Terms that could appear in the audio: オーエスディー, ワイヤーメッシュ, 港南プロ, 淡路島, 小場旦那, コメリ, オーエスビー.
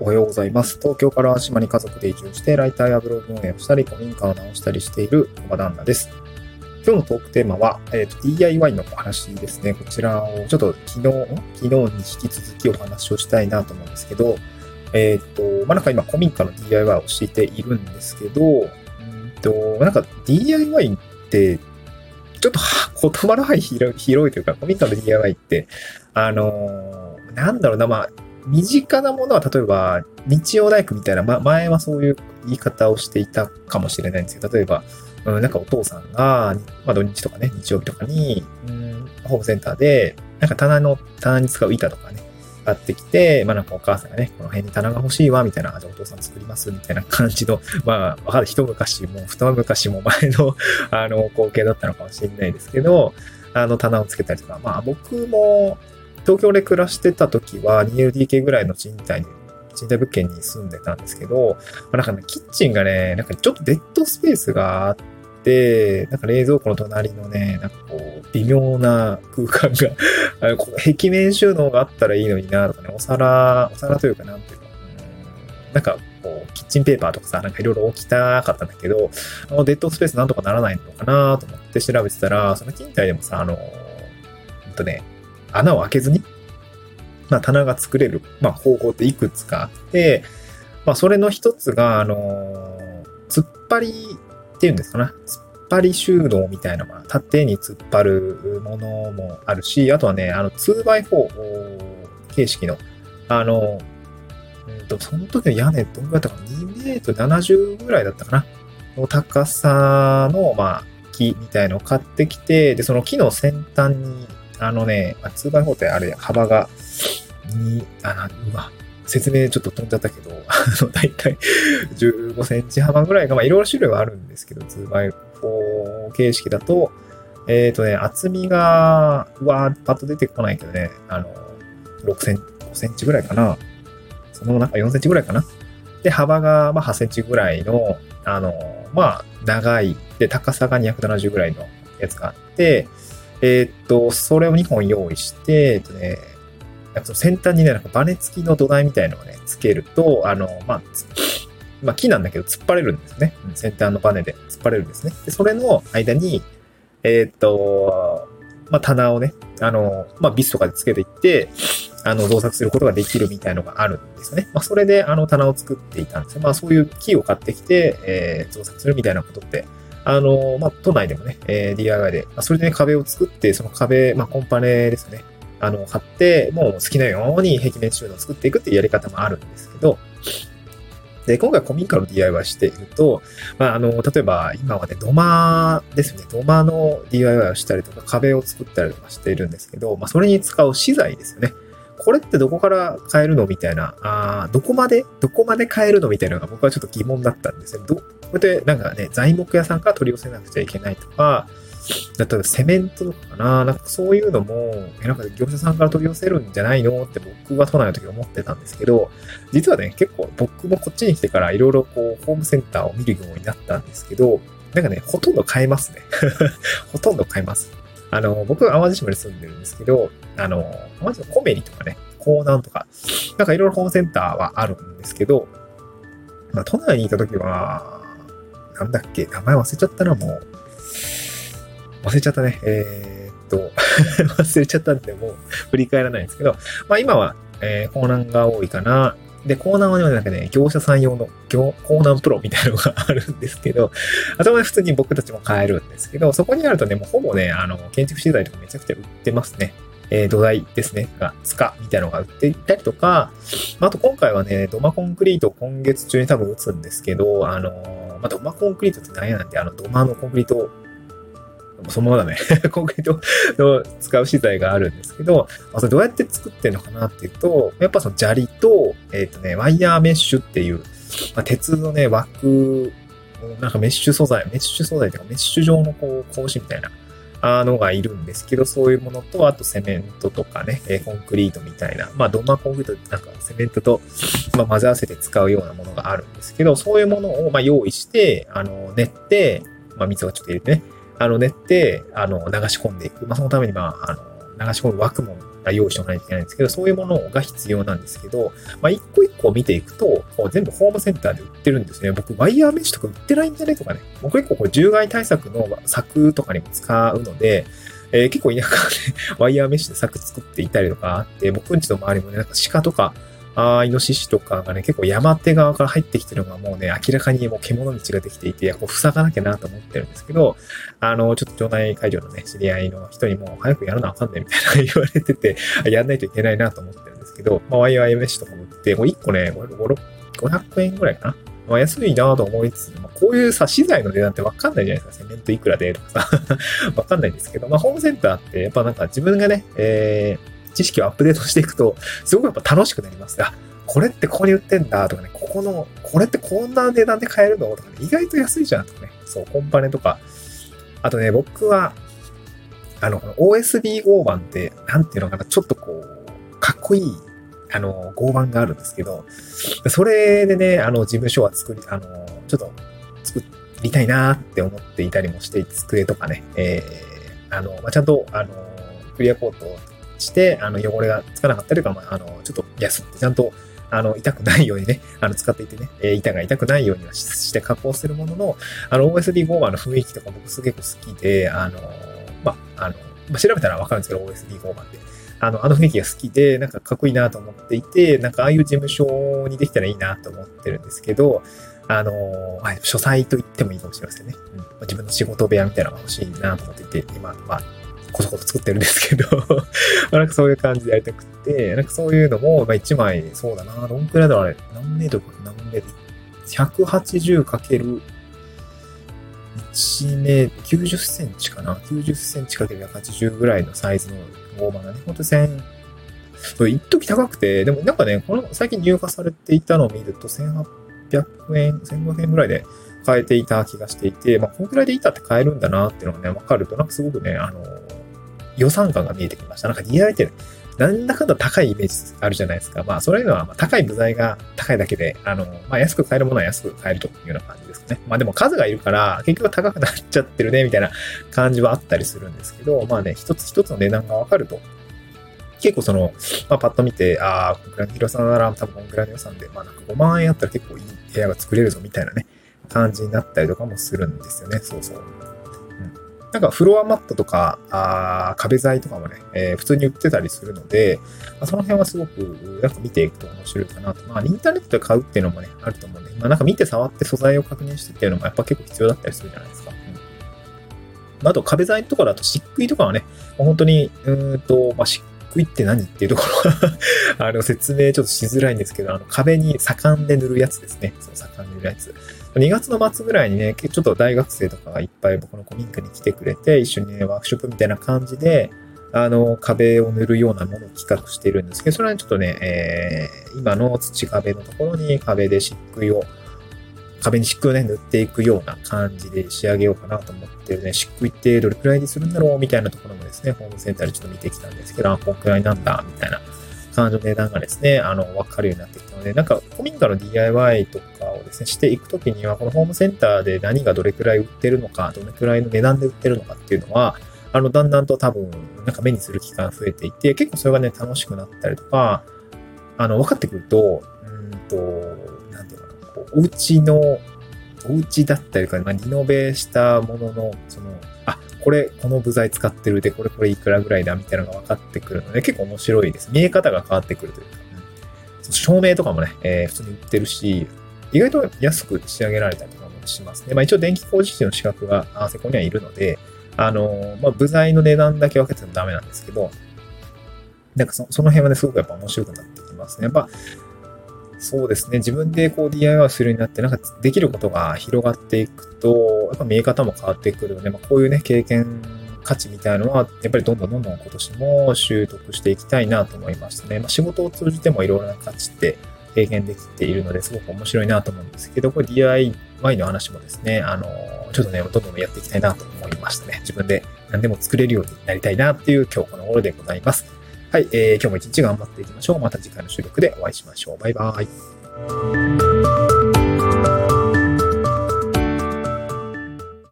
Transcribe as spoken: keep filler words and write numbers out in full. おはようございます。東京から島に家族で移住して、ライターやブログ運営をしたり古民家を直したりしている小場旦那です。今日のトークテーマは、えー、と ディーアイワイ のお話ですね。こちらをちょっと昨日昨日に引き続きお話をしたいなと思うんですけど、えっ、ー、とまあなんか今古民家の ディーアイワイ をしているんですけど、うんとなんか ディーアイワイ ってちょっと言葉の範囲広いというか、古民家の ディーアイワイ ってあのー、なんだろうな、まあ身近なものは例えば日曜大工みたいな、ま、前はそういう言い方をしていたかもしれないんですけど、例えば、うん、なんかお父さんが、まあ、土日とかね、日曜日とかに、うん、ホームセンターでなんか棚の棚に使う板とかね買ってきて、まあなんかお母さんがね、この辺に棚が欲しいわみたいな、じゃあお父さん作りますみたいな感じの、まあ分かる、一昔も二昔も前のあの光景だったのかもしれないですけど、あの棚をつけたりとか、まあ僕も東京で暮らしてた時は ツーエルディーケー ぐらいの賃貸に賃貸物件に住んでたんですけど、まあ、なんかねキッチンがねなんかちょっとデッドスペースがあって、なんか冷蔵庫の隣のねなんかこう微妙な空間がこう壁面収納があったらいいのになとかね、お皿お皿というかなんていうか、うん、なんかこうキッチンペーパーとかさ、なんかいろいろ置きたかったんだけど、あのデッドスペースなんとかならないのかなと思って調べてたら、その賃貸でもさ、あのほんとね穴を開けずに、まあ、棚が作れる、まあ、方法っていくつかあって、まあ、それの一つが、あのー、突っ張りっていうんですかね。突っ張り収納みたいな、まあ、縦に突っ張るものもあるし、あとはね、あの ツーバイフォー 形式の、あの、うんと、その時の屋根どんぐらいだったかな、にメートルななじゅうぐらいだったかな、の高さの、まあ、木みたいのを買ってきて、で、その木の先端に、あのね、ツーバイフォー ってあれ、幅がに、あの、うわ、説明ちょっと飛んじゃったけど、あの、だいたいじゅうごセンチ幅ぐらいが、まあ、いろいろ種類はあるんですけど、ツーバイフォー 形式だと、えっとね、厚みが、うわ、パッと出てこないけどね、あの、ろくセンチ、ごセンチぐらいかな。その中よんセンチぐらいかな。で、幅が、まあ、はちセンチぐらいの、あの、まあ、長い。で、高さがにひゃくななじゅうぐらいのやつがあって、えー、っと、それをにほん用意して、えっとね、なんかその先端にね、なんかバネ付きの土台みたいなのをね、つけると、あの、まあ、まあ、木なんだけど、突っ張れるんですね。先端のバネで突っ張れるんですね。で、それの間に、えー、っと、まあ、棚をね、あの、まあ、ビスとかでつけていって、あの、造作することができるみたいなのがあるんですね。まあ、それで、あの、棚を作っていたんですよ。まあ、そういう木を買ってきて、えー、造作するみたいなことって、あの、まあ、都内でもね、えー、ディーアイワイ で、まあ、それで、ね、壁を作って、その壁、まあ、コンパネですね、あの、貼って、もう好きなように壁面収納を作っていくっていうやり方もあるんですけど、で、今回古民家の ディーアイワイ していると、まあ、あの、例えば、今はね、土間ですね、土間の ディーアイワイ をしたりとか、壁を作ったりとかしているんですけど、まあ、それに使う資材ですよね。これってどこから買えるのみたいな、あどこまで、どこまで買えるのみたいなのが僕はちょっと疑問だったんですよ。どこうやってなんかね、材木屋さんから取り寄せなくちゃいけないとか、例えばセメントとかかな、なんかそういうのも、なんか業者さんから取り寄せるんじゃないのって僕が都内の時思ってたんですけど、実はね、結構僕もこっちに来てからいろいろこう、ホームセンターを見るようになったんですけど、なんかね、ほとんど買えますね。ほとんど買えます。あの、僕は淡路島に住んでるんですけど、あの、淡路島コメリとかね、港南とか、なんかいろいろホームセンターはあるんですけど、まあ、都内にいた時は、なんだっけ、名前忘れちゃったな、もう。忘れちゃったね。えー、っと、忘れちゃったんで、もう振り返らないんですけど、まあ今は、えー、港南が多いかな。で、港南はね、なんかね、業者さん用の、港南プロみたいなのがあるんですけど、あとは普通に僕たちも買えるんですけど、そこにあるとね、もうほぼね、あの、建築資材とかめちゃくちゃ売ってますね。えー、土台ですね、が、塚みたいなのが売っていたりとか、あと今回はね、土間コンクリートを今月中に多分打つんですけど、あのー、まあ、土間コンクリートって何やなんて、あの、土間のコンクリートを、そのままだね、コンクリートを使う資材があるんですけど、まあ、それどうやって作ってるのかなっていうと、やっぱその砂利と、えっとね、ワイヤーメッシュっていう、まあ、鉄のね、枠、なんかメッシュ素材、メッシュ素材とかメッシュ状のこう、格子みたいな、あのがいるんですけど、そういうものと、あとセメントとかね、コンクリートみたいな、まあ、土間コンクリートってなんかセメントと、まあ、混ぜ合わせて使うようなものがあるんですけど、そういうものをまあ用意して、あの、練って、まあ、水をちょっと入れてね、あの、練って、あの、流し込んでいく。まあ、そのために、まあ、あの、流し込む枠も用意しておかないといけないんですけど、そういうものが必要なんですけど、まあ、一個一個見ていくと、全部ホームセンターで売ってるんですね。僕、ワイヤーメッシュとか売ってないんじゃないとかね。僕結構こう獣害対策の柵とかにも使うので、えー、結構田舎でワイヤーメッシュで柵作っていたりとかあって、僕んちの周りもね、なんか鹿とか、あイノシシとかがね、結構山手側から入ってきてるのがもうね、明らかにもう獣道ができていて、こう塞がなきゃなと思ってるんですけど、あの、ちょっと町内会場のね、知り合いの人にも早くやるのはわかんないみたいな言われてて、やんないといけないなと思ってるんですけど、まあ、ワイワイメッシュとかも売って、もういっこね、ごひゃくえんぐらいかな。まあ、安いなと思いつつ、まあ、こういうさ、資材の値段ってわかんないじゃないですか。セメントいくらでとかさ、わかんないんですけど、まあ、ホームセンターってやっぱなんか自分がね、えー、知識をアップデートしていくと、すごくやっぱ楽しくなります。あ、これってここに売ってんだとかね、ここの、これってこんな値段で買えるのとかね、意外と安いじゃんとかね、そう、コンパネとか。あとね、僕は、あの、オーエスビー 合板って、なんていうのかな、ちょっとこう、かっこいい、あの、合板があるんですけど、それでね、あの、事務所は作り、あの、ちょっと作りたいなって思っていたりもして、机とかね、えー、あの、まあ、ちゃんと、あの、クリアコートをして、あの、汚れがつかなかったりとか、まあ、あの、ちょっと安って、ちゃんと、あの、痛くないようにね、あの、使っていてね、えー、板が痛くないようには し, して加工するものの、あの、オーエスディー 合板の雰囲気とか僕すげえ好きで、あの、まあ、あの、まあ、調べたらわかるんですけど、オーエスディー 合板って。あの、あの雰囲気が好きで、なんかかっこいいなと思っていて、なんかああいう事務所にできたらいいなと思ってるんですけど、あの、はい、書斎と言ってもいいかもしれませんね。うん、自分の仕事部屋みたいなのが欲しいなと思っていて、今、まあ、こそこそ作ってるんですけど、なんかそういう感じでやりたくて、なんかそういうのも、まあ一枚、そうだな、どんくらいだろう、あれ、何メートルか、何メートル ひゃくはちじゅうかけるいちメートル、きゅうじゅっセンチかな、きゅうじゅっセンチかけるひゃくはちじゅうぐらいのサイズの合板がね、ほんとせん、そう、一時高くて、でもなんかね、この最近入荷されていたのを見ると、せんはっぴゃくえん、せんごひゃくえんぐらいで買えていた気がしていて、まあこのくらいで板って買えるんだなっていうのがね、わかると、なんかすごくね、あの、予算感が見えてきました。なんかにられてる。なんだかんだ高いイメージあるじゃないですか。まあ、それのは高い部材が高いだけで、あの、まあ、安く買えるものは安く買えるというような感じですかね。まあ、でも数がいるから、結局高くなっちゃってるね、みたいな感じはあったりするんですけど、まあね、一つ一つの値段がわかると、結構その、まあ、パッと見て、ああ、こんくらいの広さなら、多分こんくらいの予算で、まあ、なんかごまんえんあったら結構いい部屋が作れるぞ、みたいなね、感じになったりとかもするんですよね。そうそう。なんかフロアマットとか、あ壁材とかもね、えー、普通に売ってたりするので、まあ、その辺はすごくなんか見ていくと面白いかなと。まあ、インターネットで買うっていうのもね、あると思うんで、まあ、なんか見て触って素材を確認してっていうのもやっぱ結構必要だったりするじゃないですか。うん、あと壁材とかだと漆喰とかはね、まあ、本当に、うーんと、まあ、漆喰って何っていうところは、あの説明ちょっとしづらいんですけど、あの壁に盛んで塗るやつですね。その盛んで塗るやつ。にがつの末ぐらいにね、ちょっと大学生とかがいっぱい僕の古民家に来てくれて、一緒にね、ワークショップみたいな感じで、あの、壁を塗るようなものを企画しているんですけど、それはちょっとね、えー、今の土壁のところに壁で漆喰を、壁に漆喰をね、塗っていくような感じで仕上げようかなと思ってるね、漆喰ってどれくらいにするんだろうみたいなところもですね、ホームセンターでちょっと見てきたんですけど、あ、こんくらいなんだ、みたいな。感じの値段がですね、あの、わかるようになってきたので、なんか、古民家の ディーアイワイ とかをですね、していくときには、このホームセンターで何がどれくらい売ってるのか、どれくらいの値段で売ってるのかっていうのは、あの、だんだんと多分、なんか目にする期間増えていて、結構それがね、楽しくなったりとか、あの、分かってくると、うんと、なんていうかな、こう、お家の、お家だったりとか、まあ、リノベしたものの、その、あ、これ、この部材使ってるで、これ、これいくらぐらいだ、みたいなのが分かってくるので、結構面白いです。見え方が変わってくるというか、うん、照明とかもね、えー、普通に売ってるし、意外と安く仕上げられたりとかもしますね。まあ一応電気工事士の資格があそこにはいるので、あのー、まあ部材の値段だけ分けてもダメなんですけど、なんか そ, その辺はね、すごくやっぱ面白くなってきますね。やっぱ、そうですね。自分でこう ディーアイワイ するようになって、なんかできることが広がっていくと、やっぱ見え方も変わってくるので、まあこういうね、経験価値みたいのは、やっぱりどんどんどんどん今年も習得していきたいなと思いましたね。まあ仕事を通じてもいろいろな価値って経験できているので、すごく面白いなと思うんですけど、これ ディーアイワイ の話もですね、あの、ちょっとね、どんどんやっていきたいなと思いましたね。自分で何でも作れるようになりたいなっていう今日この頃でございます。はい、えー、今日も一日頑張っていきましょう。また次回の収録でお会いしましょう。バイバーイ。